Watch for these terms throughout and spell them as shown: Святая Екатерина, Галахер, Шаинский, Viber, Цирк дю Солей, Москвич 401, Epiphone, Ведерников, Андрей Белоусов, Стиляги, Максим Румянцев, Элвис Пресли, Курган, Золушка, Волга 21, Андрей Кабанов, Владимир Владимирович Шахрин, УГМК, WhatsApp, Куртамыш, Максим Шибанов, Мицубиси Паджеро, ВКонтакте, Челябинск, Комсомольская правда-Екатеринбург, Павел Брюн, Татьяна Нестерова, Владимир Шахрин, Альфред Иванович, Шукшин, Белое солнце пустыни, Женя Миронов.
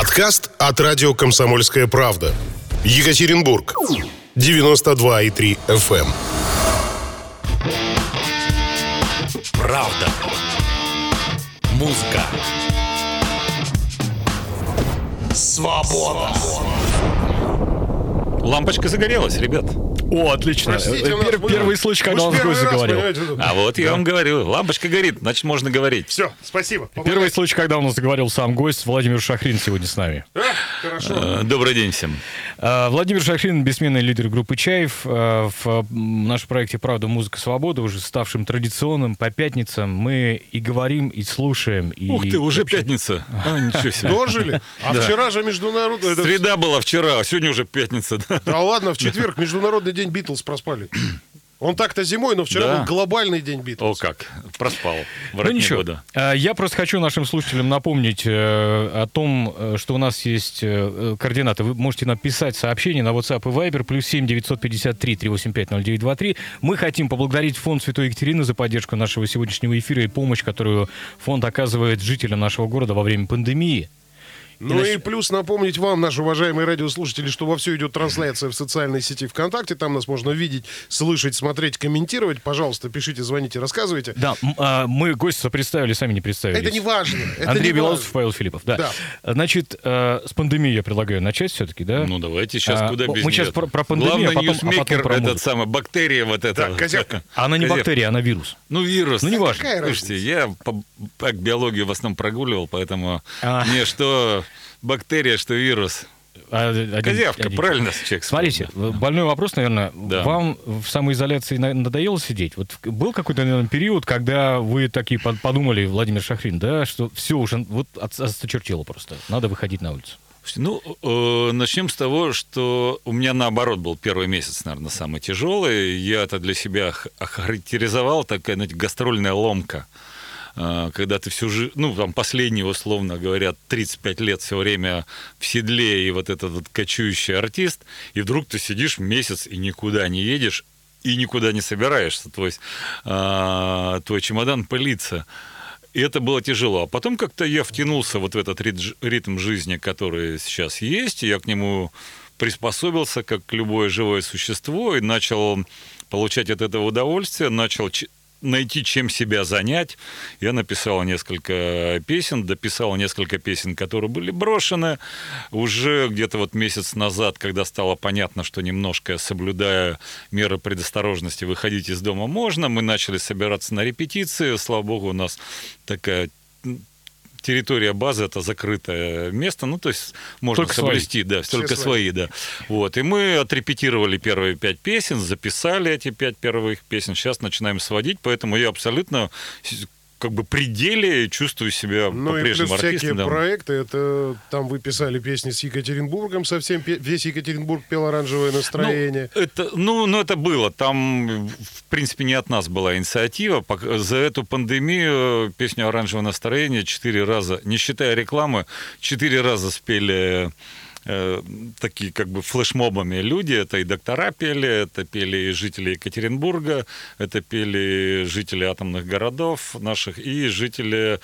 Подкаст от радио «Комсомольская правда». Екатеринбург. 92,3 FM. Правда. Музыка. Свобода. Лампочка загорелась, ребят. О, отлично. Простите, первый случай, когда он вскользь заговорил. А вот я вам говорю, лампочка горит, значит, можно говорить. Все, спасибо. Помогайте. Первый случай, когда у нас заговорил сам гость, Владимир Шахрин сегодня с нами. Хорошо. Добрый день всем. Владимир Шахрин, бессменный лидер группы «Чаев». В нашем проекте «Правда, музыка, свобода», уже ставшим традиционным по пятницам, мы и говорим, и слушаем. Ух ты, уже пятница. А, ничего себе. Дожили? А вчера же международная... Среда была вчера, а сегодня уже пятница. Да ладно, в четверг международный день. День Битлз проспали. Он так-то зимой, но вчера был глобальный день Битлз. О как, проспал. Ну ничего, года. Я просто хочу нашим слушателям напомнить о том, что у нас есть координаты. Вы можете написать сообщение на WhatsApp и Viber, +7 953 385 0923. Мы хотим поблагодарить фонд Святой Екатерины за поддержку нашего сегодняшнего эфира и помощь, которую фонд оказывает жителям нашего города во время пандемии. Ну и плюс напомнить вам, наши уважаемые радиослушатели, что вовсю идет трансляция в социальной сети ВКонтакте. Там нас можно видеть, слышать, смотреть, комментировать. Пожалуйста, пишите, звоните, рассказывайте. Да, мы гостя представили, сами не представились. Это не важно. Андрей Белоусов, Павел Филиппов. Да. Значит, с пандемии я предлагаю начать все-таки, да? Ну давайте сейчас куда без нее. Мы сейчас про пандемию, а потом про музыку. Самый, бактерия вот эта. Да, козявка. Она не бактерия, она вирус. Ну вирус. Ну не важно. Слушайте, я так биологию в основном прогуливал, поэтому мне что... Бактерия, что вирус. Козявка, правильно, человек. Смотрите, больной вопрос, наверное. Да. Вам в самоизоляции надоело сидеть? Вот был какой-то, наверное, период, когда вы такие подумали, Владимир Шахрин, да, что все уже вот осточертело просто. Надо выходить на улицу. Ну, начнем с того, что у меня, наоборот, был первый месяц, наверное, самый тяжелый. Я это для себя охарактеризовал, такая, знаете, гастрольная ломка. Когда ты всю жизнь, ну, там, последние, условно говоря, 35 лет все время в седле и вот этот вот кочующий артист, и вдруг ты сидишь месяц и никуда не едешь, и никуда не собираешься, то есть твой чемодан пылится. И это было тяжело. А потом как-то я втянулся вот в этот ритм жизни, который сейчас есть, и я к нему приспособился, как любое живое существо, и начал получать от этого удовольствие, начал... найти, чем себя занять. Я написал несколько песен, дописал несколько песен, которые были брошены. Уже где-то вот месяц назад, когда стало понятно, что немножко соблюдая меры предосторожности, выходить из дома можно, мы начали собираться на репетиции. Слава богу, у нас такая... территория базы — это закрытое место, ну, то есть можно только соблюсти, свои. Да, все только свои, да. Вот, и мы отрепетировали первые 5 песен, записали эти 5 первых песен, сейчас начинаем сводить, поэтому я абсолютно... как бы пределе, чувствую себя по-прежнему артистом. Ну и плюс всякие проекты, это там вы писали песни с Екатеринбургом, совсем весь Екатеринбург пел «Оранжевое настроение». Это было, там в принципе не от нас была инициатива. За эту пандемию песню «Оранжевое настроение» 4 раза, не считая рекламы, 4 раза спели... такие как бы флешмобами люди. Это и доктора пели, это пели и жители Екатеринбурга, это пели жители атомных городов наших и жители,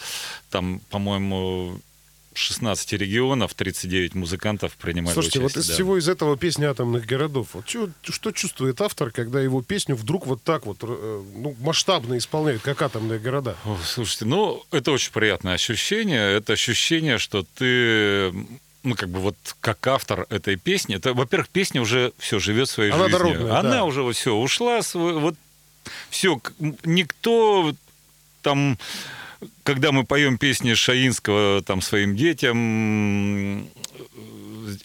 там, по-моему, 16 регионов, 39 музыкантов принимали участие. Слушайте, вот из всего из этого песни атомных городов. Вот что чувствует автор, когда его песню вдруг вот так вот масштабно исполняют, как атомные города? Слушайте, это очень приятное ощущение. Это ощущение, что ты... как бы вот как автор этой песни, это, во-первых, песня уже все живет своей жизнью. Дорогая, она уже вот все ушла, вот все. Никто там, когда мы поем песни Шаинского там своим детям.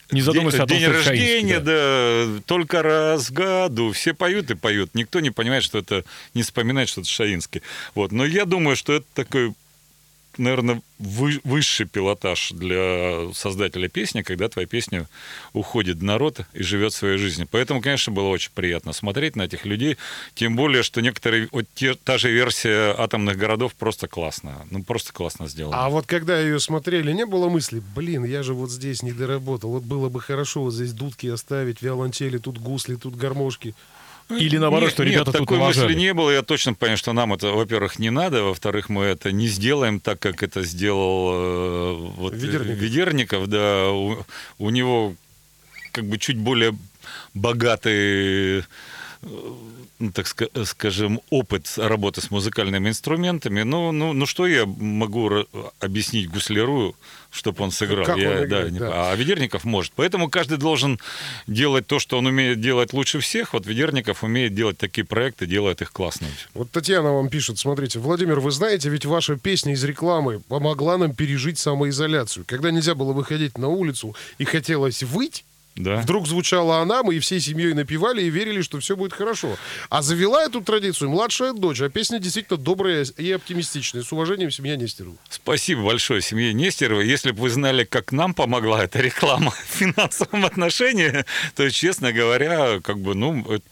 Не задумывайся о том, что Шаинский. День рождения, да, только раз в году. Все поют и поют. Никто не понимает, что это, не вспоминает, что это Шаинский. Вот. Но я думаю, что это такой, наверное, высший пилотаж для создателя песни, когда твоя песня уходит в народ и живет своей жизнью. Поэтому, конечно, было очень приятно смотреть на этих людей, тем более, что некоторые... Вот та же версия «Атомных городов» просто классно. Просто классно сделана. А вот когда ее смотрели, не было мысли, я же вот здесь не доработал, вот было бы хорошо вот здесь дудки оставить, виолончели, тут гусли, тут гармошки. Или наоборот, нет, что ребята нет, тут уважали? Нет, такой мысли не было. Я точно понимаю, что нам это, во-первых, не надо, во-вторых, мы это не сделаем так, как это сделал Ведерников. Да, у него как бы чуть более богатый, так скажем, опыт работы с музыкальными инструментами. Ну что я могу объяснить гусляру, чтобы он сыграл? А Ведерников может. Поэтому каждый должен делать то, что он умеет делать лучше всех. Вот Ведерников умеет делать такие проекты, делает их классно. Вот Татьяна вам пишет, смотрите. Владимир, вы знаете, ведь ваша песня из рекламы помогла нам пережить самоизоляцию. Когда нельзя было выходить на улицу и хотелось выть, да. Вдруг звучала она, мы и всей семьей напевали и верили, что все будет хорошо. А завела эту традицию младшая дочь, а песня действительно добрая и оптимистичная. С уважением, семья Нестерова. Спасибо большое, семье Нестерова. Если бы вы знали, как нам помогла эта реклама в финансовом отношении, то, честно говоря, как бы,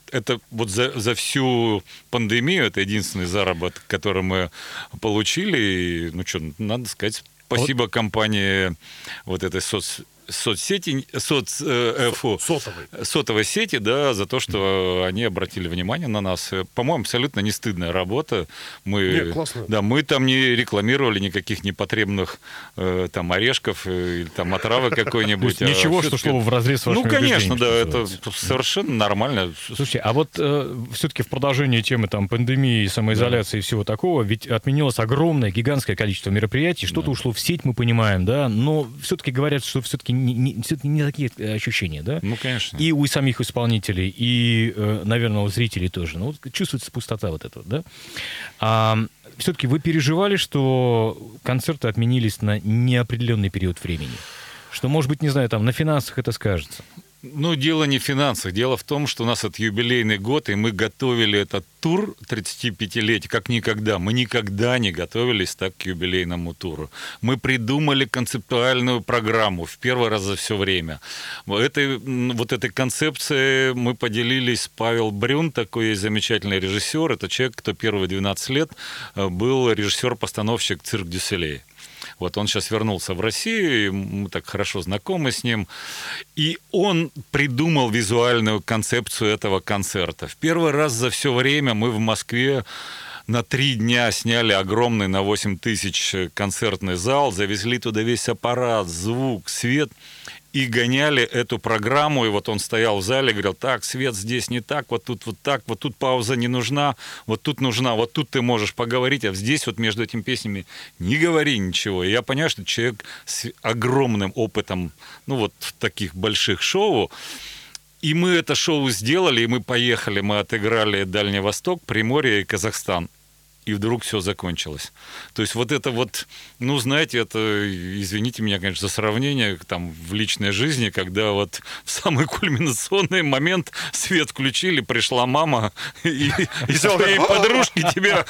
это вот за всю пандемию это единственный заработок, который мы получили. И, надо сказать, спасибо компании вот этой сотовой сети, да, за то, что они обратили внимание на нас. По-моему, абсолютно не стыдная работа. Мы там не рекламировали никаких непотребных орешков или отравы какой-нибудь. Ничего, что шло вразрез с вашими убеждениями. Ну, конечно, да, это совершенно нормально. Слушайте, а вот все-таки в продолжении темы пандемии, самоизоляции и всего такого, ведь отменилось огромное, гигантское количество мероприятий, что-то ушло в сеть, мы понимаем, да, но все-таки говорят, что все-таки не такие ощущения, да? Ну, конечно. И у самих исполнителей, и, наверное, у зрителей тоже. Чувствуется пустота вот эта, да? Все-таки вы переживали, что концерты отменились на неопределенный период времени? Что, может быть, не знаю, на финансах это скажется? Дело не в финансах. Дело в том, что у нас это юбилейный год, и мы готовили этот тур 35-летия как никогда. Мы никогда не готовились так к юбилейному туру. Мы придумали концептуальную программу в первый раз за все время. Этой концепцией мы поделились. Павел Брюн, такой есть замечательный режиссер. Это человек, кто первые 12 лет был режиссер-постановщик «Цирк дю Солей». Он сейчас вернулся в Россию, мы так хорошо знакомы с ним. И он придумал визуальную концепцию этого концерта. В первый раз за все время мы в Москве на 3 дня сняли огромный на 8000 концертный зал, завезли туда весь аппарат, звук, свет и гоняли эту программу. И он стоял в зале и говорил: так, свет здесь не так, вот так, вот тут пауза не нужна, вот тут нужна, вот тут ты можешь поговорить, а здесь между этими песнями не говори ничего. И я понимаю, что человек с огромным опытом, таких больших шоу. И мы это шоу сделали, и мы поехали, мы отыграли Дальний Восток, Приморье и Казахстан. И вдруг все закончилось. То есть извините меня, конечно, за сравнение в личной жизни, когда в самый кульминационный момент свет включили, пришла мама и своей подружки тебя: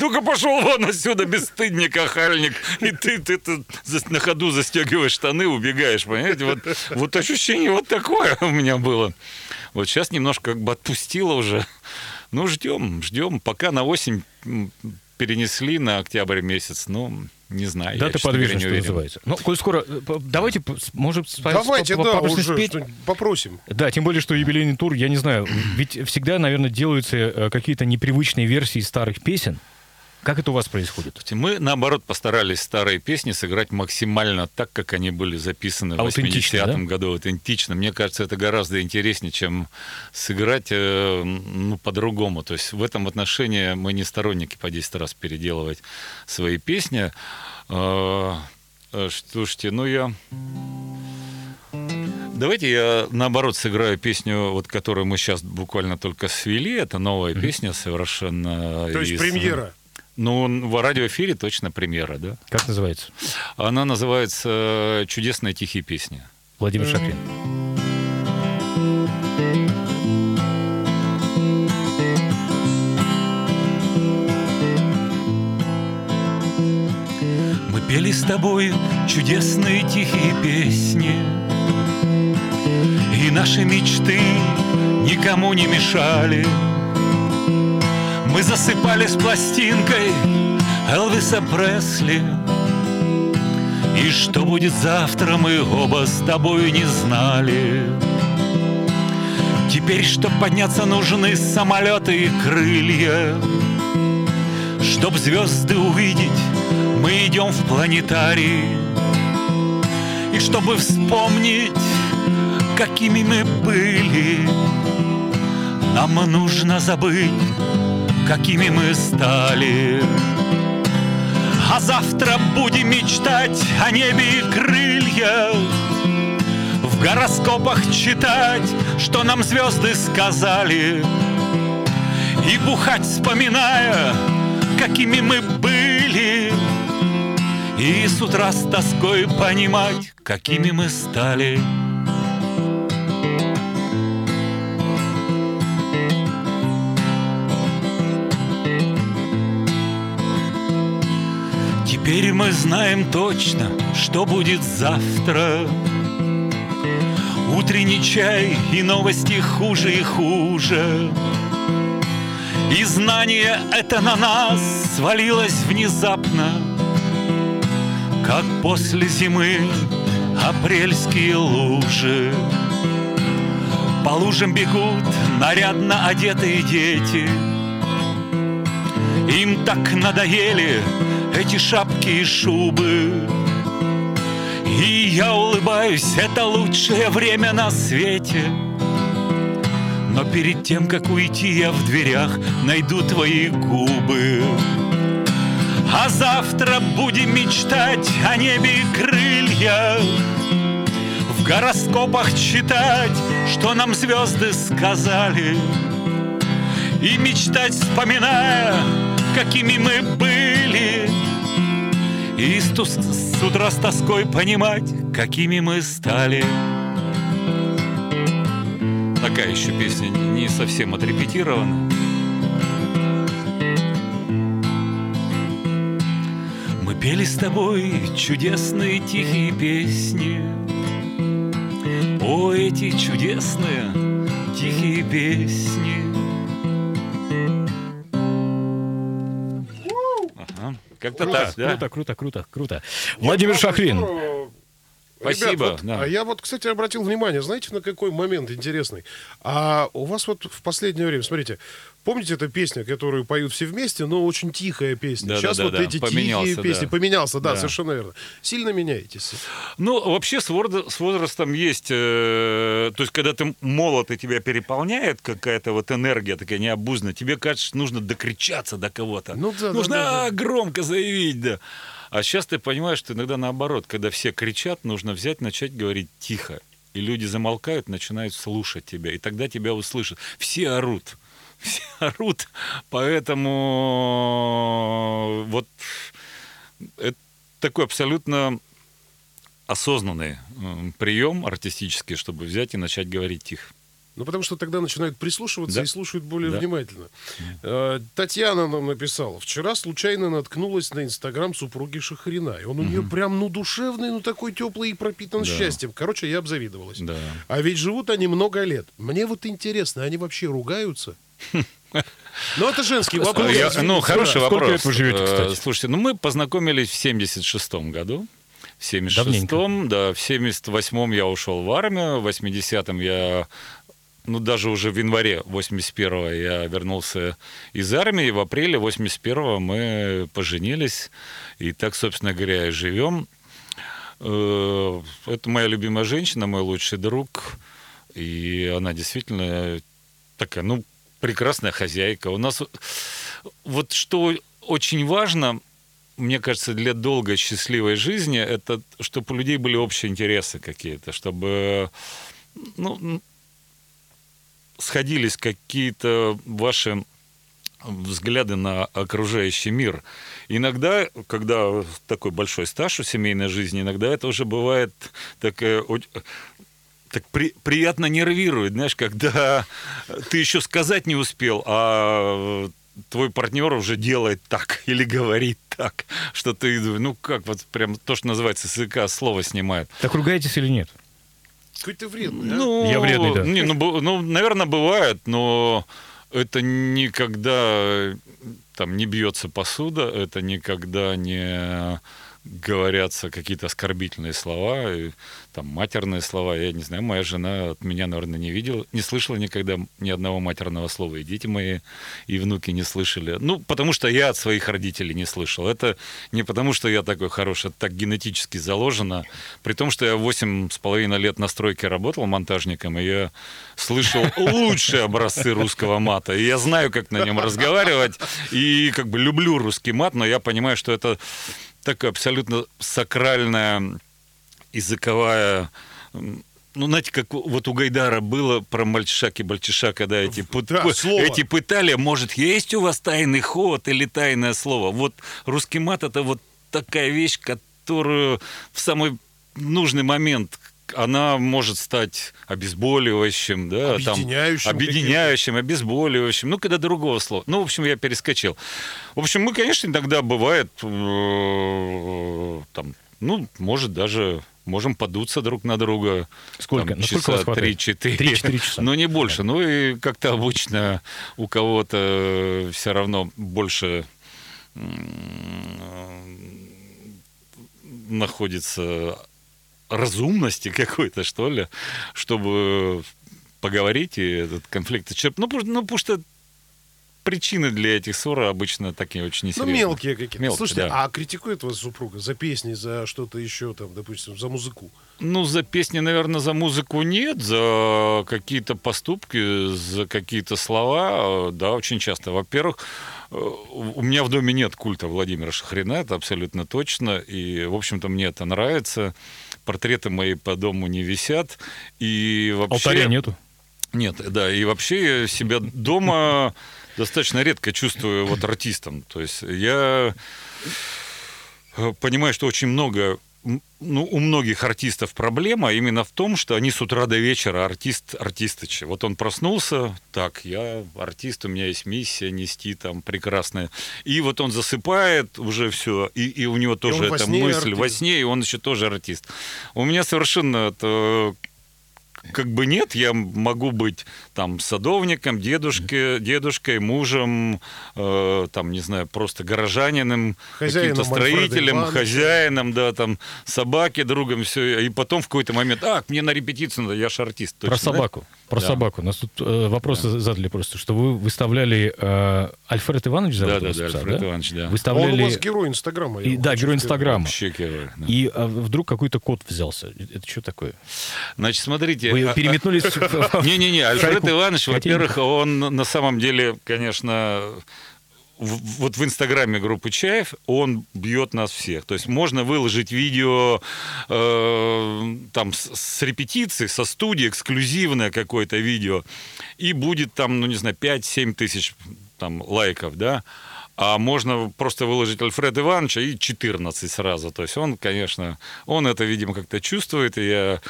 ну-ка пошел вон отсюда, бесстыдник, охальник, и ты на ходу застегиваешь штаны, убегаешь, понимаете? Вот ощущение такое у меня было. Сейчас немножко отпустило уже. Ждем. Пока на осень перенесли на октябрь месяц. Не знаю. Да, ты подвижен, что называется. Коль скоро... Давайте, может, спеть. Попросим. Да, тем более, что юбилейный тур, я не знаю. Ведь всегда, наверное, делаются какие-то непривычные версии старых песен. Как это у вас происходит? Мы, наоборот, постарались старые песни сыграть максимально так, как они были записаны в 80-м году. Аутентично. Мне кажется, это гораздо интереснее, чем сыграть по-другому. То есть в этом отношении мы не сторонники по 10 раз переделывать свои песни. Слушайте, Давайте я, наоборот, сыграю песню, которую мы сейчас буквально только свели. Это новая песня совершенно. То есть премьера? В радиоэфире точно премьера, да. Как называется? Она называется «Чудесные тихие песни». Владимир Шахрин. Мы пели с тобой чудесные тихие песни, и наши мечты никому не мешали. Мы засыпали с пластинкой Элвиса Пресли. И что будет завтра, мы оба с тобой не знали. Теперь, чтоб подняться, нужны самолеты и крылья. Чтоб звезды увидеть, мы идем в планетарий. И чтобы вспомнить, какими мы были, нам нужно забыть, какими мы стали. А завтра будем мечтать о небе и крыльях, в гороскопах читать, что нам звезды сказали, и бухать, вспоминая, какими мы были, и с утра с тоской понимать, какими мы стали. Теперь мы знаем точно, что будет завтра. Утренний чай и новости хуже и хуже. И знание это на нас свалилось внезапно, как после зимы апрельские лужи. По лужам бегут нарядно одетые дети. Им так надоели эти шапки и шубы. И я улыбаюсь, это лучшее время на свете. Но перед тем, как уйти, я в дверях найду твои губы. А завтра будем мечтать о небе и крыльях, в гороскопах читать, что нам звезды сказали, и мечтать, вспоминая, какими мы были, и с утра с тоской понимать, какими мы стали. Такая еще песня не совсем отрепетирована. Мы пели с тобой чудесные тихие песни. О, эти чудесные тихие песни. Как-то круто, так, да? Круто. Владимир Шахрин. Спасибо. Ребят, вот, да. А я вот, кстати, обратил внимание, знаете, на какой момент интересный? А у вас вот в последнее время, смотрите, помните эту песню, которую поют все вместе, но очень тихая песня? Да, сейчас да, вот да, эти тихие песни. Да. Поменялся, да, совершенно верно. Сильно меняетесь? Ну, вообще с возрастом есть... то есть, когда ты молод, и тебя переполняет какая-то вот энергия такая необузная, тебе кажется, нужно докричаться до кого-то. Ну, да, нужно громко заявить, да. А сейчас ты понимаешь, что иногда наоборот, когда все кричат, нужно взять, начать говорить тихо. И люди замолкают, начинают слушать тебя. И тогда тебя услышат. Все орут. Поэтому вот это такой абсолютно осознанный прием артистический, чтобы взять и начать говорить тихо. Ну, потому что тогда начинают прислушиваться и слушают более внимательно. Татьяна нам написала. Вчера случайно наткнулась на инстаграм супруги Шахрина. И он у нее прям, душевный, такой теплый и пропитан счастьем. Короче, я обзавидовалась. Да. А ведь живут они много лет. Мне вот интересно, они вообще ругаются? Ну, это женский вопрос. Ну, хороший вопрос. Сколько лет вы живете, кстати? Слушайте, мы познакомились в 76-м году. В 76-м, да. В 78-м я ушел в армию. В 80-м я... даже уже в январе 81-го я вернулся из армии, в апреле 81-го мы поженились, и так, собственно говоря, и живем. Это моя любимая женщина, мой лучший друг, и она действительно такая, прекрасная хозяйка. У нас вот что очень важно... Мне кажется, для долгой счастливой жизни это, чтобы у людей были общие интересы какие-то, чтобы сходились какие-то ваши взгляды на окружающий мир. Иногда, когда такой большой стаж у семейной жизни, иногда это уже бывает такая... приятно нервирует, знаешь, когда ты еще сказать не успел, а... твой партнер уже делает так или говорит так, что ты, прям то, что называется, с языка слово снимает. Так ругаетесь или нет? Какой-то вредный, я вредный, да. Наверное, бывает, но это никогда там не бьется посуда, это никогда не... говорятся какие-то оскорбительные слова, и, там, матерные слова. Я не знаю, моя жена от меня, наверное, не слышала никогда ни одного матерного слова. И дети мои, и внуки не слышали. Ну, потому что я от своих родителей не слышал. Это не потому, что я такой хороший, это так генетически заложено. При том, что я 8,5 лет на стройке работал монтажником, и я слышал лучшие образцы русского мата. И я знаю, как на нем разговаривать, и как бы люблю русский мат, но я понимаю, что это такая абсолютно сакральная, языковая... Ну, знаете, как вот у Гайдара было про мальчишак и бальчиша, когда эти пытали, может, есть у вас тайный ход или тайное слово? Вот русский мат — это вот такая вещь, которую в самый нужный момент... Она может стать обезболивающим, да, объединяющим, обезболивающим, ну, когда другого слова. Ну, в общем, я перескочил. В общем, мы, конечно, иногда бывает, там, ну, может, даже можем подуться друг на друга. Сколько? Там, часа 3-4 часа. Но не больше. Да. Ну, и как-то обычно у кого-то все равно больше... находится... разумности какой-то, что ли, чтобы поговорить и этот конфликт исчерпать. Ну, потому что причины для этих ссор обычно такие очень несерьезные. Ну, мелкие какие-то. Слушайте, да. А критикует вас супруга за песни, за что-то еще, там, допустим, за музыку? Ну, за песни, наверное, за музыку нет, за какие-то поступки, за какие-то слова, да, очень часто. Во-первых, у меня в доме нет культа Владимира Шахрина, это абсолютно точно, и, в общем-то, мне это нравится. Портреты мои по дому не висят, и вообще... Алтаря нету? Нет, да, и вообще я себя дома достаточно редко чувствую вот артистом. То есть я понимаю, что очень много... Ну, у многих артистов проблема именно в том, что они с утра до вечера артистычи. Вот он проснулся, так, я артист, у меня есть миссия нести там прекрасное. И вот он засыпает уже все, и у него тоже эта мысль артист. Во сне, и он еще тоже артист. У меня совершенно это... Как бы нет, я могу быть там садовником, дедушкой, мужем, там, не знаю, просто горожанином, хозяином, каким-то строителем, хозяином, да, там, собаки, другом, все. И потом в какой-то момент, мне на репетицию надо, я же артист. Точно, про собаку. Да? Про собаку. У нас тут вопросы задали просто, что вы выставляли Альфред Иванович зовут? Да, Альфред Иванович, да. Выставляли... Он у вас герой Инстаграма. Да, герой Инстаграма. Вообще герой. Да. И вдруг какой-то кот взялся. Это что такое? Значит, смотрите... Вы переметнулись... Не-не-не, Альфред Иванович, во-первых, он на самом деле, конечно... Вот в Инстаграме группы Чаев он бьет нас всех. То есть можно выложить видео там с репетиции, со студии, эксклюзивное какое-то видео, и будет там, ну не знаю, 5-7 тысяч там, лайков, да? А можно просто выложить Альфреда Ивановича и 14 сразу. То есть он, конечно, он это, видимо, как-то чувствует, и я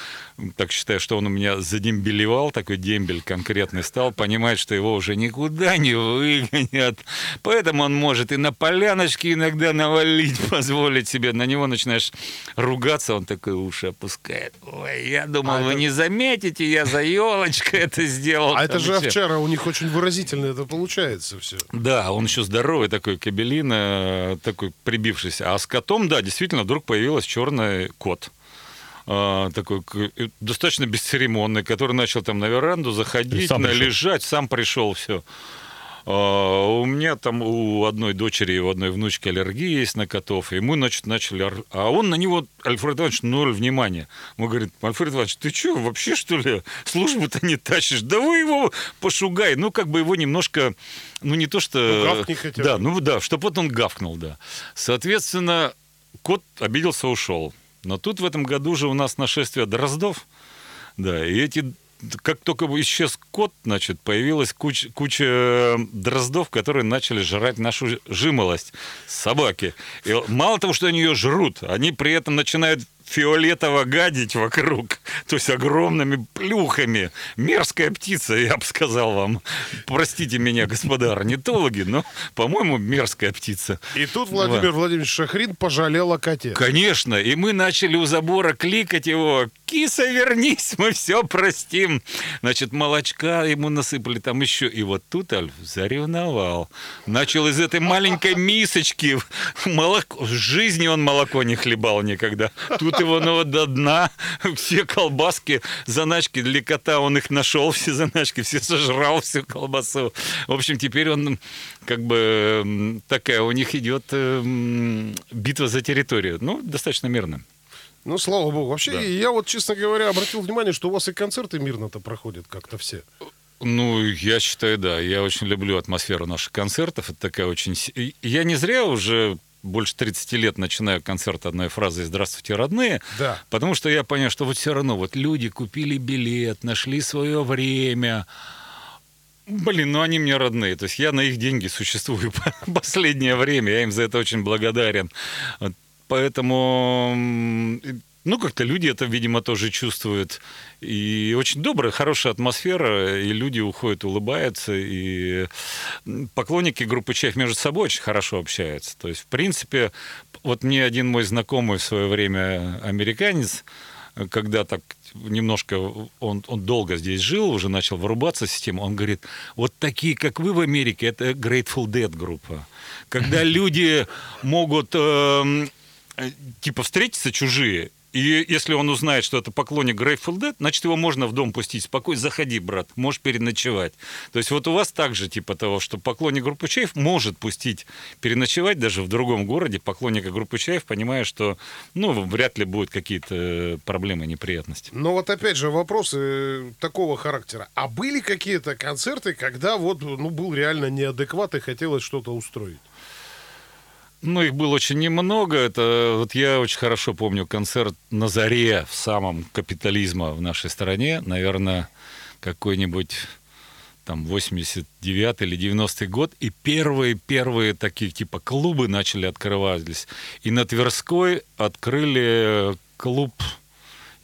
так считаю, что он у меня задембелевал, такой дембель конкретный стал, понимает, что его уже никуда не выгонят. Поэтому он может и на поляночке иногда навалить, позволить себе. На него начинаешь ругаться, он такой уши опускает. Ой, я думал, вы не заметите, я за елочкой это сделал. А это же овчара, у них очень выразительно это получается все. Да, он еще здоровый такой, кабелин, такой прибившийся. А с котом, да, действительно, вдруг появилась черный кот. Такой достаточно бесцеремонный, который начал там на веранду заходить, належать, сам пришел, все. У меня там у одной дочери и у одной внучки аллергия есть на котов, и мы, значит, начали... А он на него, Альфред Иванович, ноль внимания. Мы говорим, Альфред Иванович, ты что, вообще, что ли, службу-то не тащишь? Да вы его пошугай. Ну, как бы его немножко... Ну, не то, что... Ну, гавкни хотя бы. Да, ну, да, чтобы вот он гавкнул, да. Соответственно, кот обиделся, ушел. Но тут в этом году же у нас нашествие дроздов, да, и эти... Как только исчез кот, значит, появилась куча дроздов, которые начали жрать нашу жимолость, собаки. И мало того, что они ее жрут, они при этом начинают фиолетово гадить вокруг, то есть огромными плюхами. Мерзкая птица, я бы сказал вам. Простите меня, господа орнитологи, но, по-моему, мерзкая птица. И тут Владимир Владимирович Шахрин пожалел о коте. Конечно, и мы начали у забора кликать его киса, вернись, мы все простим. Значит, молочка ему насыпали там еще. И вот тут Альф заревновал. Начал из этой маленькой мисочки молоко. В жизни он молоко не хлебал никогда. Тут его до дна. Все колбаски, заначки для кота, он их нашел, все заначки, все сожрал, всю колбасу. В общем, теперь он как бы такая, у них идет битва за территорию. Ну, достаточно мирно. Ну, слава богу. Вообще, да. Я вот, честно говоря, обратил внимание, что у вас и концерты мирно-то проходят как-то все. Ну, я считаю, да. Я очень люблю атмосферу наших концертов. Это такая очень... Я не зря уже больше 30 лет начинаю концерт одной фразой «Здравствуйте, родные», да. Потому что я понял, что вот все равно вот люди купили билет, нашли свое время... Блин, ну они мне родные. То есть я на их деньги существую последнее время. Я им за это очень благодарен. Поэтому, ну, как-то люди это, видимо, тоже чувствуют. И очень добрая, хорошая атмосфера. И люди уходят, улыбаются. И поклонники группы «Чаев» между собой очень хорошо общаются. То есть, в принципе, вот мне один мой знакомый в свое время, американец, когда так немножко, он долго здесь жил, уже начал вырубаться в систему, он говорит, вот такие, как вы в Америке, это Grateful Dead группа. Когда люди могут, типа, встретиться чужие, и если он узнает, что это поклонник Grateful Dead, значит, его можно в дом пустить спокойно. Заходи, брат, можешь переночевать. То есть вот у вас также типа того, что поклонник группы «Чаев» может пустить переночевать даже в другом городе поклонника группы «Чаев», понимая, что, ну, вряд ли будут какие-то проблемы, неприятности. Но вот опять же вопросы такого характера. А были какие-то концерты, когда вот, ну, был реально неадекват и хотелось что-то устроить? Ну, их было очень немного. Это вот я очень хорошо помню концерт на заре в самом капитализма в нашей стране. Наверное, какой-нибудь там 89 или 90 год. И первые такие типа клубы начали открываться. И на Тверской открыли клуб...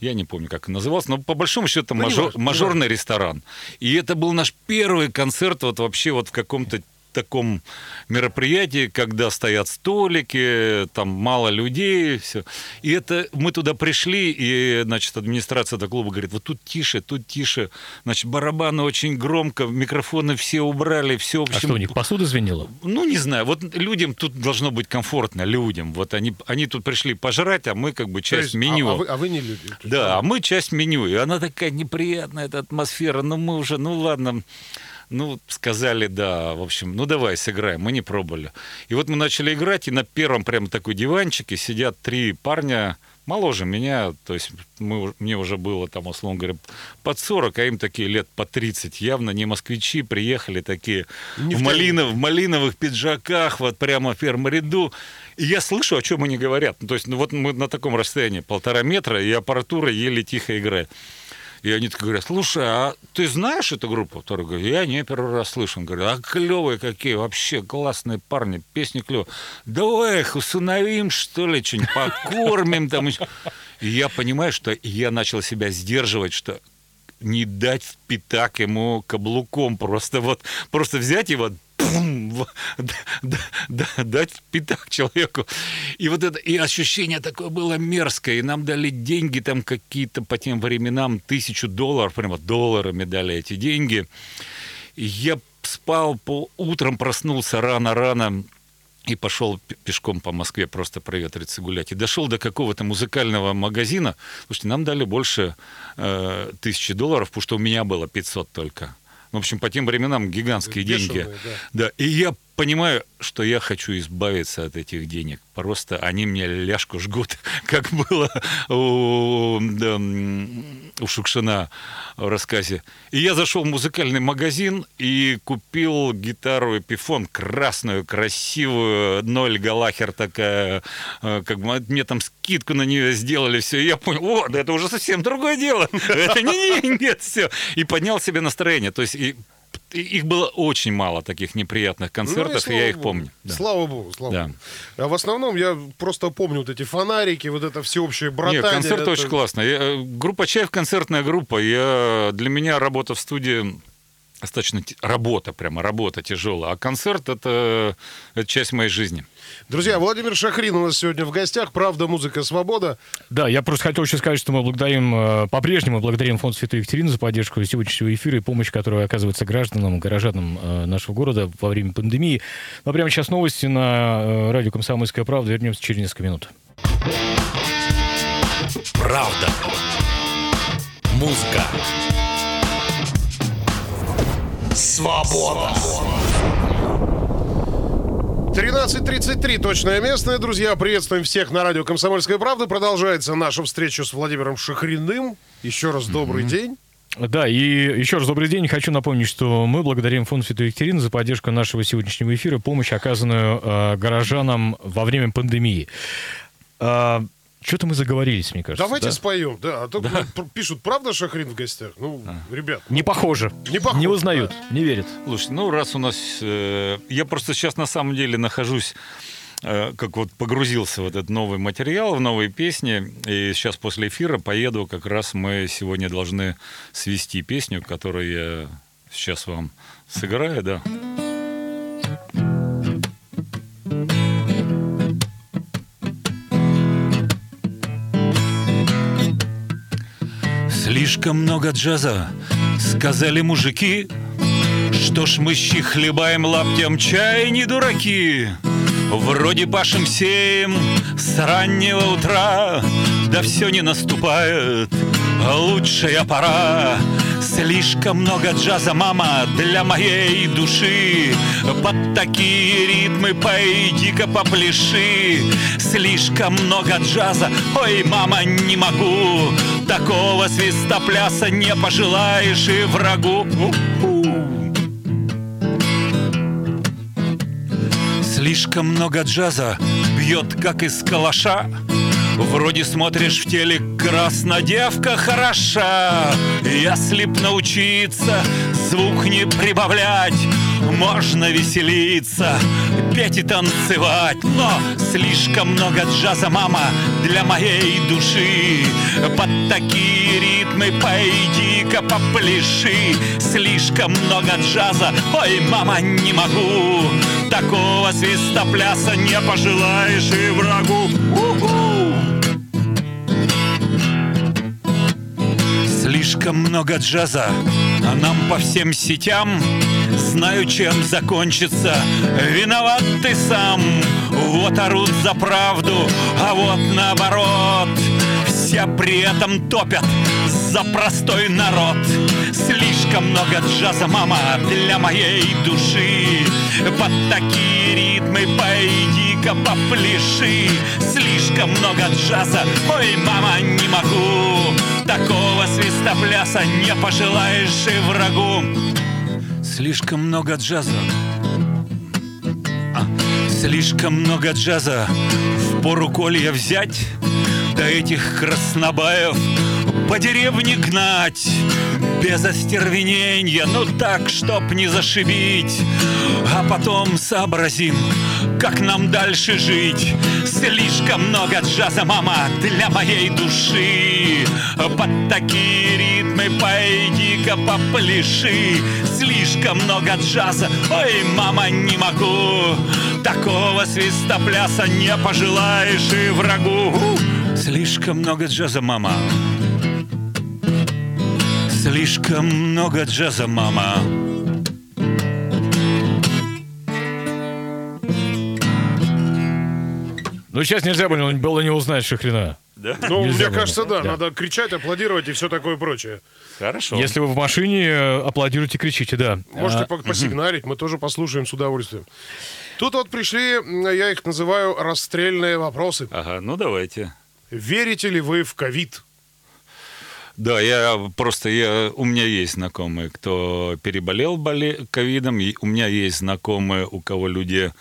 Я не помню, как он назывался, но по большому счету это мажорный ресторан. И это был наш первый концерт вот вообще вот в каком-то... в таком мероприятии, когда стоят столики, там мало людей, все. И это мы туда пришли, и, значит, администрация этого клуба говорит, вот тут тише, значит, барабаны очень громко, микрофоны все убрали, все, в общем... А что, у них посуда звенела? Ну, не знаю, вот людям тут должно быть комфортно, людям, вот они тут пришли пожрать, а мы как бы часть меню. А вы не люди. Да, а мы часть меню, и она такая неприятная, эта атмосфера, но мы уже, ну ладно... Ну, сказали, да, в общем, ну, давай, сыграем, мы не пробовали. И вот мы начали играть, и на первом прям такой диванчике сидят три парня моложе меня, то есть мне уже было там, условно говоря, под 40, а им такие лет по 30, явно не москвичи, приехали такие в малиновых пиджаках, вот прямо в первом ряду. И я слышу, о чем они говорят. Ну, то есть, ну, вот мы на таком расстоянии, 1,5 метра, и аппаратура еле тихо играет. И они так говорят, слушай, а ты знаешь эту группу? Второй говорит, я не первый раз слышу. Он говорит, а клевые какие, вообще классные парни, песни клевые. Давай их усыновим, что ли, что-нибудь покормим там. И я понимаю, что я начал себя сдерживать, что не дать в пятак ему каблуком, просто взять его... дать пятак человеку. И вот это, и ощущение такое было мерзкое. И нам дали деньги там какие-то по тем временам, $1000, прямо долларами дали эти деньги. И я спал, утром проснулся рано-рано и пошел пешком по Москве просто проветриться, гулять. И дошел до какого-то музыкального магазина. Слушайте, нам дали больше $1000, потому что у меня было 500 только. В общем, по тем временам гигантские деньги. Да. И я понимаю, что я хочу избавиться от этих денег. Просто они мне ляжку жгут, как было у Шукшина в рассказе. И я зашел в музыкальный магазин и купил гитару Epiphone, красную, красивую, 0 Галахер такая. Как бы, мне там скидку на нее сделали, все. И я понял, о, да это уже совсем другое дело. Это нет, все. И поднял себе настроение. То есть... Их было очень мало, таких неприятных концертов, ну, я их помню. Да. Слава богу, слава богу. А в основном я просто помню вот эти фонарики, вот это всеобщее братание. Нет, концерт это... очень классный. Группа «Чаев» — концертная группа. Для меня работа в студии достаточно работа тяжелая. А концерт — это часть моей жизни. Друзья, Владимир Шахрин у нас сегодня в гостях. «Правда, музыка, свобода». Да, я просто хотел еще сказать, что мы по-прежнему благодарим фонд Святой Екатерины за поддержку сегодняшнего эфира и помощь, которая оказывается гражданам, горожанам нашего города во время пандемии. Но прямо сейчас новости на радио «Комсомольская правда». Вернемся через несколько минут. Правда. Музыка. Свобода. 13:33 точное местное. Друзья, приветствуем всех на радио «Комсомольская правда». Продолжается наша встреча с Владимиром Шахриным. Еще раз добрый день. Да, и еще раз добрый день. Хочу напомнить, что мы благодарим фонд Святой Екатерины за поддержку нашего сегодняшнего эфира, помощь, оказанную горожанам во время пандемии. Что-то мы заговорились, мне кажется. Давайте споем, да. А то пишут, правда, Шахрин в гостях? Ребят. Не похоже. Не узнают, не верят. Слушайте, раз у нас... Я просто сейчас на самом деле нахожусь... как погрузился в этот новый материал, в новые песни. И сейчас после эфира поеду. Как раз мы сегодня должны свести песню, которую я сейчас вам сыграю, да. Слишком много джаза, сказали мужики. Что ж мы щи хлебаем лаптем чай, не дураки. Вроде пашем сеем с раннего утра, да все не наступает лучшая пора. Слишком много джаза, мама, для моей души. Под такие ритмы пойди-ка попляши. Слишком много джаза, ой, мама, не могу. Такого свистопляса не пожелаешь и врагу. Слишком много джаза бьет, как из калаша. Вроде смотришь в телек, красная девка хороша. Если б научиться звук не прибавлять, можно веселиться, петь и танцевать. Но слишком много джаза, мама, для моей души. Под такие ритмы пойди-ка попляши. Слишком много джаза, ой, мама, не могу. Такого свистопляса не пожелаешь и врагу. Слишком много джаза, а нам по всем сетям. Знаю, чем закончится, виноват ты сам. Вот орут за правду, а вот наоборот. Все при этом топят за простой народ. Слишком много джаза, мама, для моей души. Под такие ритмы пойди-ка попляши. Слишком много джаза, ой, мама, не могу. Такого свистопляса не пожелаешь и врагу. Слишком много джаза, слишком много джаза. Впору колья взять, да этих краснобаев по деревне гнать. Без остервенения, так, чтоб не зашибить. А потом сообразим, как нам дальше жить. Слишком много джаза, мама, для моей души. Под такие ритмы пойди-ка попляши. Слишком много джаза, ой, мама, не могу. Такого свистопляса не пожелаешь и врагу. Слишком много джаза, мама. Слишком много джаза, мама. Сейчас нельзя было не узнать Шахрина. Да? Мне кажется, да. Надо кричать, аплодировать и все такое прочее. Хорошо. Если вы в машине, аплодируйте, кричите, да. Можете посигналить, мы тоже послушаем с удовольствием. Тут пришли, я их называю, расстрельные вопросы. Ага, давайте. Верите ли вы в ковид? Да, у меня есть знакомые, кто переболел ковидом, у меня есть знакомые, у кого люди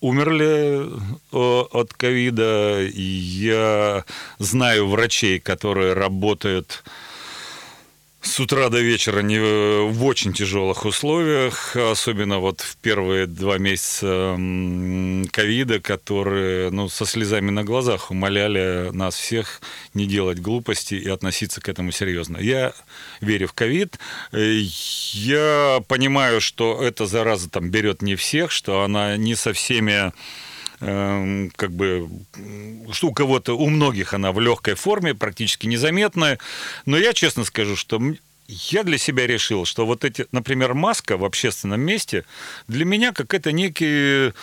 умерли от ковида. Я знаю врачей, которые работают с с утра до вечера в очень тяжелых условиях, особенно вот в первые 2 месяца ковида, которые со слезами на глазах умоляли нас всех не делать глупостей и относиться к этому серьезно. Я верю в ковид, я понимаю, что эта зараза там берет не всех, что она не со всеми... что у кого-то, у многих она в легкой форме, практически незаметная. Но я честно скажу, что я для себя решил, что вот эти, например, маска в общественном месте для меня какая-то некий,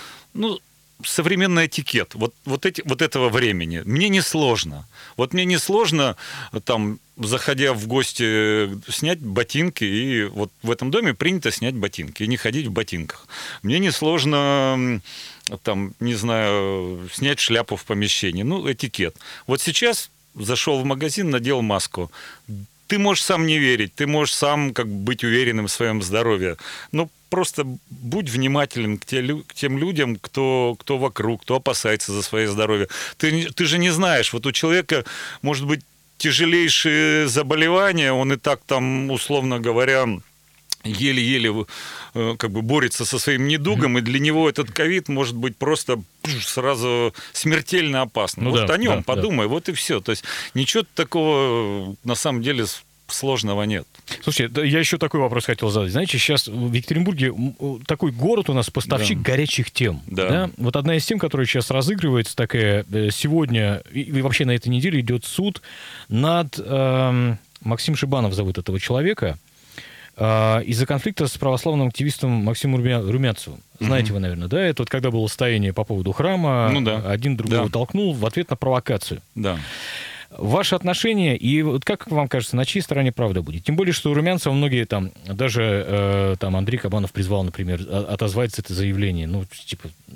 современный этикет вот этого времени. Мне не сложно. Мне не сложно там, заходя в гости, снять ботинки, и вот в этом доме принято снять ботинки и не ходить в ботинках. Мне не сложно там, не знаю, снять шляпу в помещении. Этикет. Вот сейчас зашел в магазин, надел маску. Ты можешь сам не верить, ты можешь сам быть уверенным в своем здоровье. Просто будь внимателен к тем людям, кто вокруг, кто опасается за свое здоровье. Ты же не знаешь, вот у человека, может быть, тяжелейшие заболевания, он и так там, условно говоря, еле-еле борется со своим недугом, и для него этот ковид может быть просто сразу смертельно опасным. О нем подумай, вот и все. То есть ничего такого на самом деле сложного нет. Слушайте, я еще такой вопрос хотел задать. Знаете, сейчас в Екатеринбурге такой город у нас поставщик горячих тем. Да? Вот одна из тем, которая сейчас разыгрывается, такая сегодня, и вообще на этой неделе идет суд над... Максим Шибанов зовут этого человека. Из-за конфликта с православным активистом Максимом Румянцевым. Знаете вы, наверное, да? Это когда было стояние по поводу храма. Один другого толкнул в ответ на провокацию. Да. Ваши отношения, и вот как вам кажется, на чьей стороне правда будет? Тем более, что Румянцева многие там, даже Андрей Кабанов призвал, например, отозвать это заявление.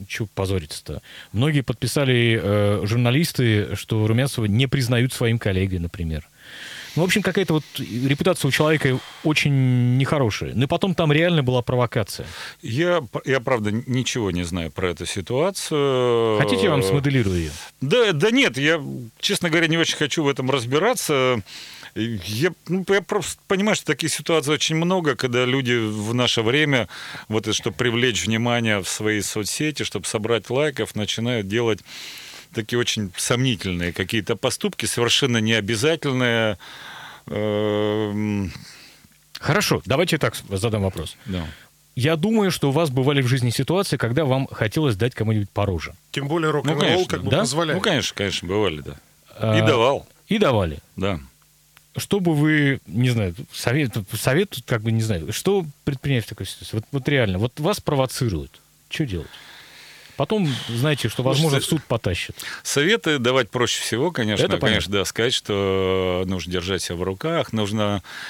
Чего позориться-то? Многие подписали журналисты, что Румянцева не признают своим коллегой, например. В общем, какая-то репутация у человека очень нехорошая. Но потом там реально была провокация. Я правда, ничего не знаю про эту ситуацию. Хотите, я вам смоделирую ее? Да нет, я, честно говоря, не очень хочу в этом разбираться. Я просто понимаю, что таких ситуаций очень много, когда люди в наше время, чтобы привлечь внимание в свои соцсети, чтобы собрать лайков, начинают делать... такие очень сомнительные какие-то поступки, совершенно необязательные. Хорошо, давайте так задам вопрос. Да. Я думаю, что у вас бывали в жизни ситуации, когда вам хотелось дать кому-нибудь по роже. Тем более рок-н-ролл позволяет. Конечно, бывали, да. И давал. И давали. Да. Что бы вы, не знаю, совет не знаю, что предпринять в такой ситуации? Реально, вас провоцируют. Что делать? Потом, знаете, что, возможно, в суд потащит. Советы давать проще всего, конечно. Это конечно, да, сказать, что нужно держать себя в руках.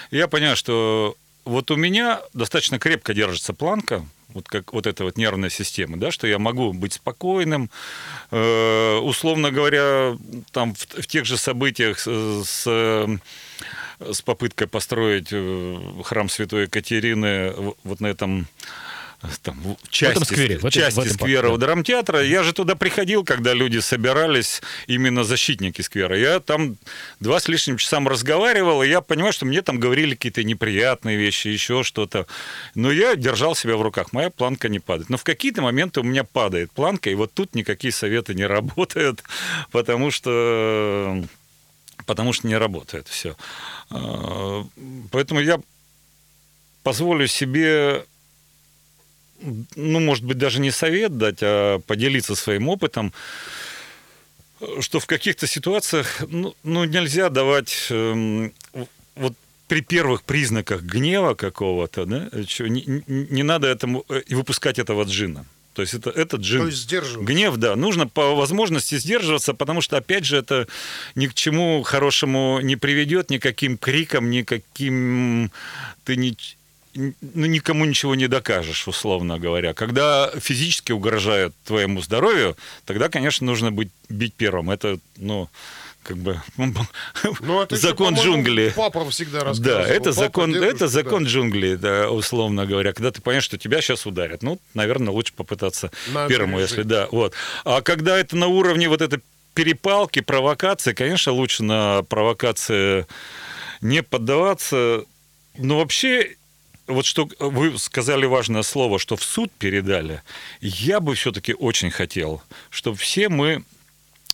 Я понимаю, что у меня достаточно крепко держится планка, эта нервная система, да, что я могу быть спокойным. Условно говоря, там в тех же событиях с попыткой построить храм Святой Екатерины на этом... в части сквера у драмтеатра. Я же туда приходил, когда люди собирались, именно защитники сквера. Я там 2 с лишним часа разговаривал, и я понимаю, что мне там говорили какие-то неприятные вещи, еще что-то. Но я держал себя в руках, моя планка не падает. Но в какие-то моменты у меня падает планка, и тут никакие советы не работают, потому что не работает все. Поэтому я позволю себе... может быть, даже не совет дать, а поделиться своим опытом, что в каких-то ситуациях нельзя давать при первых признаках гнева какого-то, да, не надо этому и выпускать этого джина. То есть это джин. То есть сдерживаться. Гнев, да. Нужно по возможности сдерживаться, потому что, опять же, это ни к чему хорошему не приведет, никаким криком, никаким... никому ничего не докажешь, условно говоря. Когда физически угрожают твоему здоровью, тогда, конечно, нужно бить первым. Это, это закон джунглей. Папа всегда рассказывал. Да, это закон джунглей, да, условно говоря. Когда ты понимаешь, что тебя сейчас ударят. Наверное, лучше попытаться первому, если да. А когда это на уровне этой перепалки, провокации, конечно, лучше на провокации не поддаваться. Но вообще, вот что вы сказали важное слово, что в суд передали, я бы все-таки очень хотел, чтобы все мы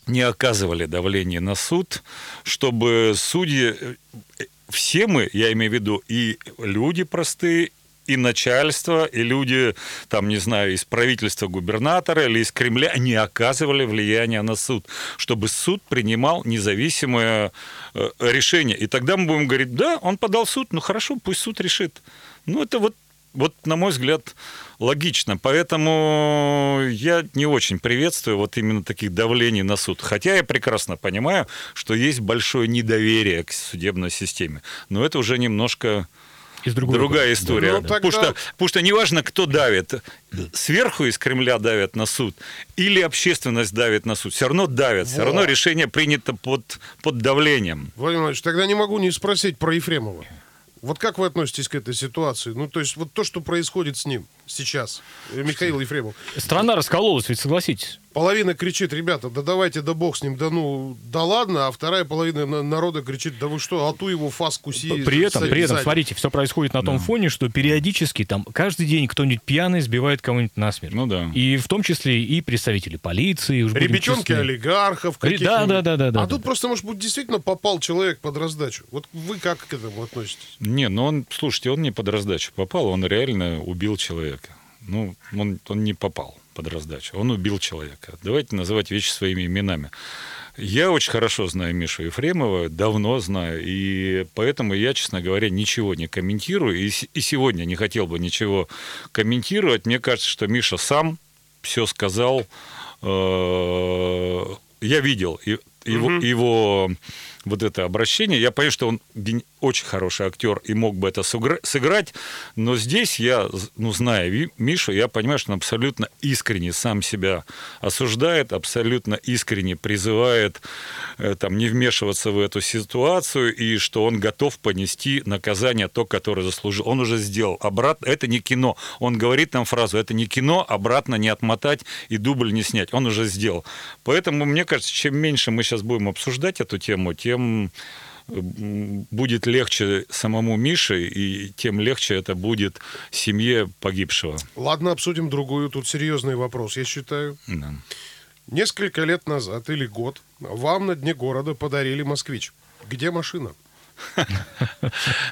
не оказывали давления на суд, чтобы судьи, все мы, я имею в виду, и люди простые, и начальство, и люди, там, не знаю, из правительства губернатора или из Кремля не оказывали влияния на суд, чтобы суд принимал независимое решение. И тогда мы будем говорить, да, он подал в суд, ну хорошо, пусть суд решит. Ну это вот, на мой взгляд, логично. Поэтому я не очень приветствую вот именно таких давлений на суд. Хотя я прекрасно понимаю, что есть большое недоверие к судебной системе. Но это уже немножко... Другая история. Да, да. Потому что неважно, кто давит. Сверху из Кремля давят на суд или общественность давит на суд. Все равно давят, все равно решение принято под давлением. Владимир Владимирович, тогда не могу не спросить про Ефремова. Вот как вы относитесь к этой ситуации? Ну, то есть, вот то, что происходит с ним сейчас, Михаил Ефремов. Страна раскололась, ведь согласитесь. Половина кричит, ребята, да давайте, да бог с ним, да ну, да ладно, а вторая половина народа кричит, да вы что, ату его фас куси. При этом, смотрите, все происходит на том фоне, что периодически там каждый день кто-нибудь пьяный сбивает кого-нибудь насмерть. Ну да. И в том числе и представители полиции. Ребятенки олигархов. Да. А тут просто, может быть, действительно попал человек под раздачу. Вот вы как к этому относитесь? Не, ну он, слушайте, он не под раздачу попал, он реально убил человека. Ну, он не попал под раздачу. Он убил человека. Давайте называть вещи своими именами. Я очень хорошо знаю Мишу Ефремова, давно знаю, и поэтому я, честно говоря, ничего не комментирую, и сегодня не хотел бы ничего комментировать. Мне кажется, что Миша сам все сказал. Я видел его вот это обращение. Я понимаю, что он очень хороший актер и мог бы это сыграть, но здесь я, зная Мишу, я понимаю, что он абсолютно искренне сам себя осуждает, абсолютно искренне призывает там, не вмешиваться в эту ситуацию, и что он готов понести наказание то, которое заслужил. Он уже сделал. Обратно. Это не кино. Он говорит нам фразу, это не кино, обратно не отмотать и дубль не снять. Он уже сделал. Поэтому, мне кажется, чем меньше мы сейчас будем обсуждать эту тему, тем будет легче самому Мише, и тем легче это будет семье погибшего. Ладно, обсудим другую. Тут серьезный вопрос, я считаю. Да. Несколько лет назад или год вам на дне города подарили «Москвич». Где машина?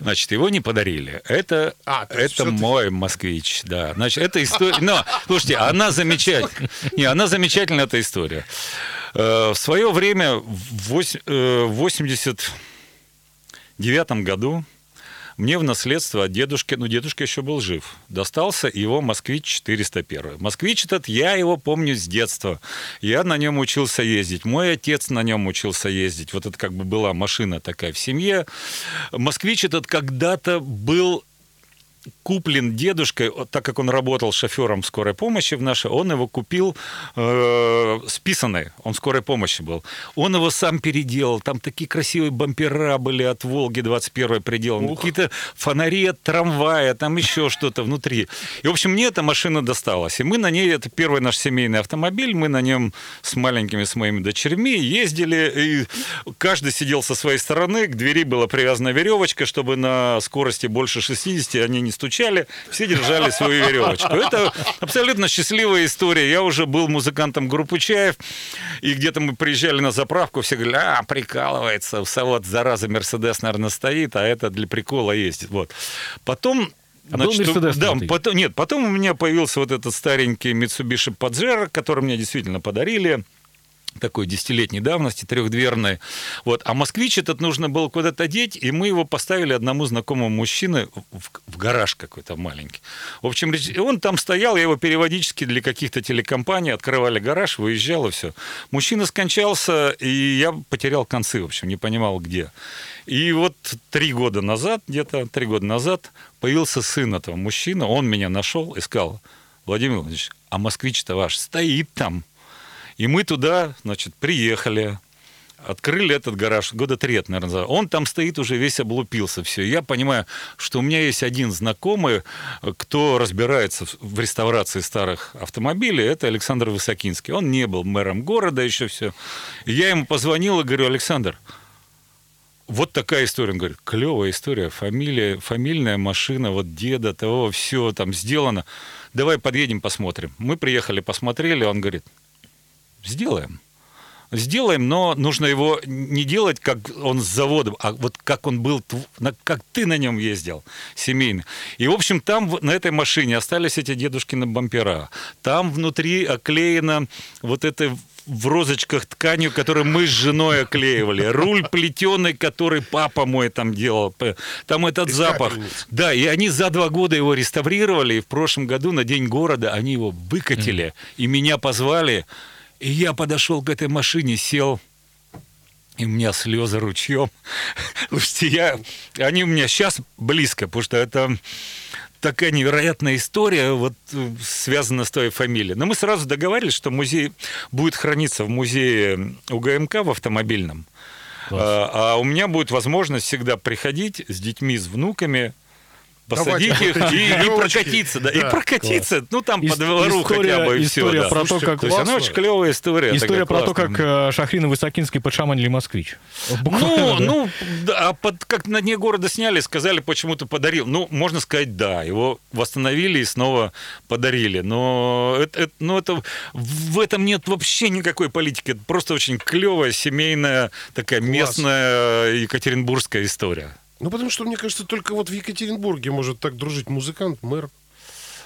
Значит, его не подарили. Это мой «Москвич». Да. Значит, эта история... Но, слушайте, она замечательная. Не, она замечательная, эта история. В свое время, в 1989 году, мне в наследство от дедушки, дедушка еще был жив, достался его «Москвич 401». «Москвич» этот, я его помню с детства. Я на нем учился ездить. Мой отец на нем учился ездить. Вот это как бы была машина такая в семье. «Москвич» этот когда-то был куплен дедушкой, так как он работал шофером скорой помощи в нашей, он его купил списанный, он скорой помощи был. Он его сам переделал, там такие красивые бампера были от «Волги 21» приделаны, какие-то фонари от трамвая, там еще что-то внутри. И, в общем, мне эта машина досталась. И мы на ней, это первый наш семейный автомобиль, мы на нем с моими дочерьми ездили, и каждый сидел со своей стороны, к двери была привязана веревочка, чтобы на скорости больше 60 они не стучали, все держали свою веревочку. Это абсолютно счастливая история. Я уже был музыкантом группы «Чаев», и где-то мы приезжали на заправку, все говорили, прикалывается, вот, зараза, «Мерседес», наверное, стоит, а это для прикола ездит. Вот. Потом... Потом у меня появился вот этот старенький «Мицубиси Паджеро», который мне действительно подарили, такой 10-летней давности, трехдверной. Вот. А «Москвич» этот нужно было куда-то деть, и мы его поставили одному знакомому мужчине в гараж какой-то маленький. В общем, он там стоял, я его периодически для каких-то телекомпаний, открывали гараж, выезжал, и все. Мужчина скончался, и я потерял концы, в общем, не понимал, где. И вот 3 года назад появился сын этого мужчины, он меня нашел и сказал, Владимир Владимирович, а «Москвич»-то ваш стоит там. И мы туда, значит, приехали, открыли этот гараж, года 3, наверное. Он там стоит, уже весь облупился, все. Я понимаю, что у меня есть один знакомый, кто разбирается в реставрации старых автомобилей, это Александр Высокинский. Он не был мэром города еще все. Я ему позвонил и говорю, Александр, Вот такая история. Он говорит, клевая история, фамильная машина, вот деда, того, все там сделано. Давай подъедем, посмотрим. Мы приехали, посмотрели, он говорит, сделаем. Сделаем, но нужно его не делать, как он с завода, а вот как он был, как ты на нем ездил, семейный. И, в общем, там на этой машине остались эти дедушкины бампера. Там внутри оклеено вот этой в розочках тканью, которую мы с женой оклеивали. Руль плетеный, который папа мой там делал. Там этот запах. Да, и они за 2 года его реставрировали, и в прошлом году на День города они его выкатили, и меня позвали. И я подошел к этой машине, сел, и у меня слезы ручьем. Слушайте, они у меня сейчас близко, потому что это такая невероятная история, вот, связана с той фамилией. Но мы сразу договорились, что музей будет храниться в музее УГМК в автомобильном. А у меня будет возможность всегда приходить с детьми, с внуками, посадить их и прокатиться. Да, и прокатиться. Ну, там по двору хотя бы и все. История про то, как... То есть она очень клевая история. История про то, как Шахрин и Высокинский подшаманили «Москвич». Ну, а как на Дне города сняли, сказали, почему-то подарил. Ну, можно сказать, да. Его восстановили и снова подарили. Но это в этом нет вообще никакой политики. Это просто очень клевая, семейная, такая местная екатеринбургская история. Ну, потому что, мне кажется, только вот в Екатеринбурге может так дружить музыкант, мэр.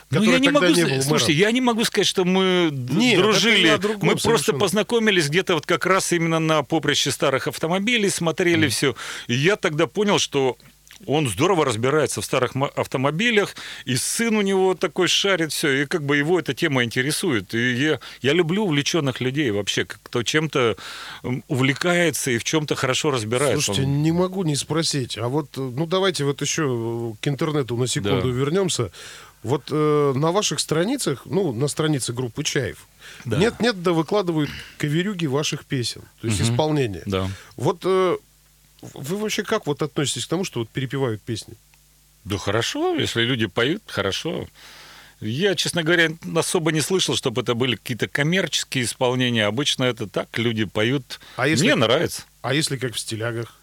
Ну, я не могу, слушайте, я не могу сказать, что мы дружили. Мы просто познакомились где-то вот как раз именно на поприще старых автомобилей, смотрели все. И я тогда понял, что он здорово разбирается в старых автомобилях, и сын у него такой шарит, все, и как бы его эта тема интересует. И я люблю увлеченных людей вообще, кто чем-то увлекается и в чем-то хорошо разбирается. Слушайте, не могу не спросить, а вот, ну давайте вот еще к интернету на секунду вернемся. Вот на ваших страницах, ну, на странице группы «Чаев», нет-нет, да выкладывают каверюги ваших песен, то есть исполнения. Да. Вот... Вы вообще как вот относитесь к тому, что вот перепевают песни? Да хорошо, если люди поют, хорошо. Я, честно говоря, особо не слышал, чтобы это были какие-то коммерческие исполнения. Обычно это так, люди поют. Мне нравится. А если как в «Стилягах»?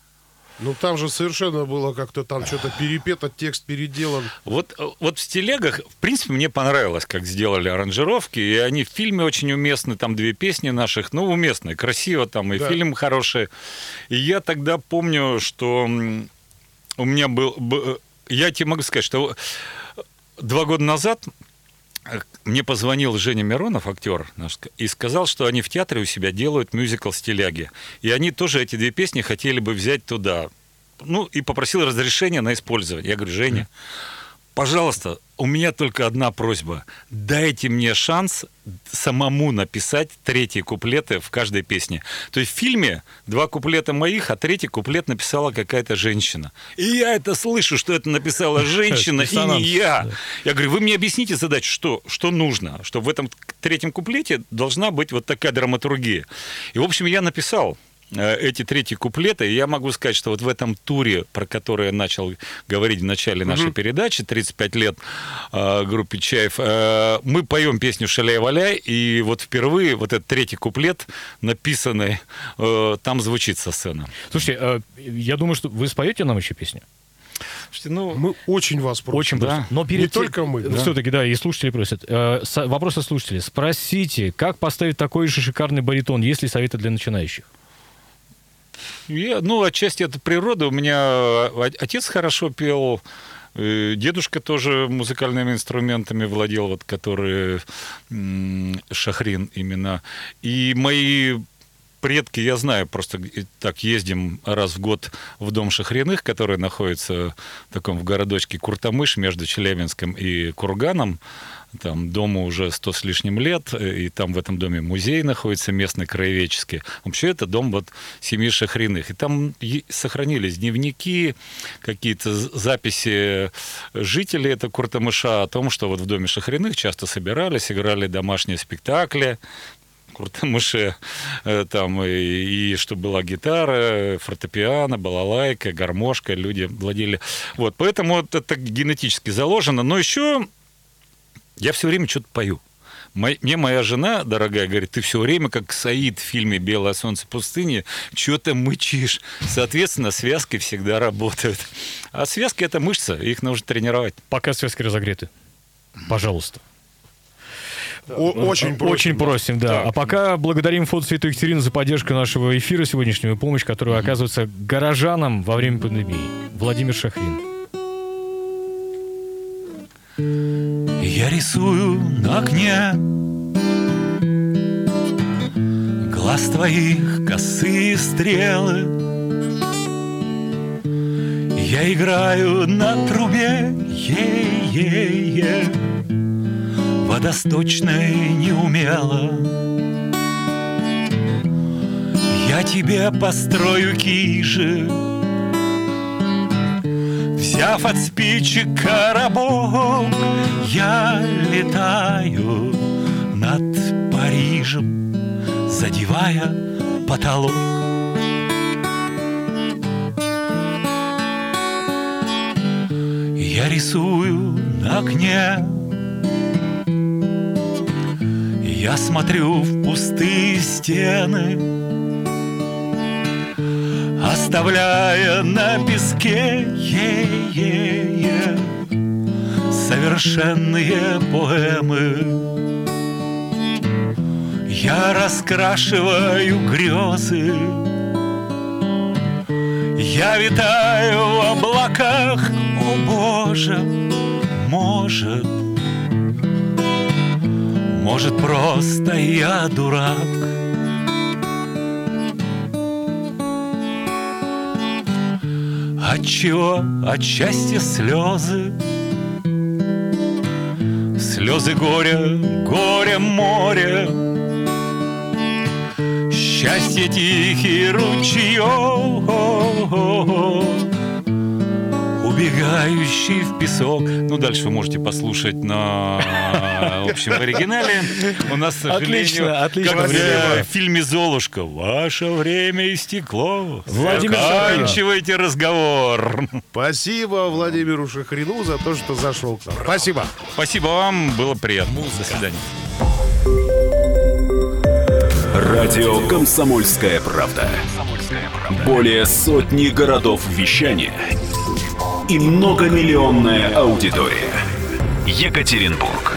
Ну, там же совершенно было как-то там что-то перепето, текст переделан. Вот в «Стилягах», в принципе, мне понравилось, как сделали аранжировки, и они в фильме очень уместны, там 2 песни наших, ну, уместные, красиво там, и фильм хороший. И я тогда помню, что у меня был... Я тебе могу сказать, что 2 года назад мне позвонил Женя Миронов, актер наш, и сказал, что они в театре у себя делают мюзикл «Стиляги». И они тоже эти 2 песни хотели бы взять туда. Ну, и попросил разрешения на использование. Я говорю, Женя, пожалуйста, у меня только одна просьба. Дайте мне шанс самому написать 3 куплеты в каждой песне. То есть в фильме 2 куплета моих, а 3-й куплет написала какая-то женщина. И я это слышу, что это написала женщина, и не я. Я говорю, вы мне объясните задачу, что нужно, что в этом 3-м куплете должна быть вот такая драматургия. И, в общем, я написал эти 3 куплета, и я могу сказать, что вот в этом туре, про который я начал говорить в начале нашей передачи, 35 лет группе «Чаев», мы поем песню «Шаляй-валяй», и вот впервые вот этот 3-й куплет, написанный, там звучит со сцены. Слушайте, я думаю, что вы споете нам еще песню? Ну, мы очень вас просим. Очень просим. Да. Но перед... Не только мы. Все-таки, да, и слушатели просят. Вопрос от слушателей. Спросите, как поставить такой же шикарный баритон? Есть ли советы для начинающих? Ну, отчасти это природа. У меня отец хорошо пел, дедушка тоже музыкальными инструментами владел, вот который Шахрин именно. И мои предки, я знаю, просто так ездим раз в год в дом Шахриных, который находится в таком в городочке Куртамыш между Челябинском и Курганом. Там дому уже 100 с лишним лет, и там в этом доме музей находится местный, краеведческий. Вообще это дом вот семьи Шахриных. И там сохранились дневники, какие-то записи жителей этого Куртамыша о том, что вот в доме Шахриных часто собирались, играли домашние спектакли Куртамыше, там, и что была гитара, фортепиано, балалайка, гармошка, люди владели. Вот, поэтому это генетически заложено. Но еще... Я все время что-то пою. Мне моя жена, дорогая, говорит, ты все время, как Саид в фильме «Белое солнце пустыни», что-то мычишь. Соответственно, связки всегда работают. А связки — это мышцы, их нужно тренировать. Пока связки разогреты. Пожалуйста. Очень просим, да. А пока благодарим фонд «Святую Екатерину» за поддержку нашего эфира сегодняшнего и помощь, которую оказывается горожанам во время пандемии. Владимир Шахрин. Я рисую на окне глаз твоих косые стрелы. Я играю на трубе, е-е-е, водосточной неумело. Я тебе построю кижи, взяв от спичек коробок. Я летаю над Парижем, задевая потолок. Я рисую на окне, я смотрю в пустые стены, оставляя на песке е-е-е совершенные поэмы. Я раскрашиваю грезы, я витаю в облаках. О, Боже, может, просто я дурак. Отчего от счастья слезы, слезы горя, горе море, счастье тихий ручеек, убегающий в песок. Ну, дальше вы можете послушать на общем оригинале. У нас, к сожалению, как в фильме «Золушка». Ваше время истекло. Заканчивайте разговор. Спасибо Владимиру Шахрину за то, что зашел к нам. Спасибо. Спасибо вам. Было приятно. До свидания. Радио «Комсомольская правда». Более сотни городов вещания и многомиллионная аудитория. Екатеринбург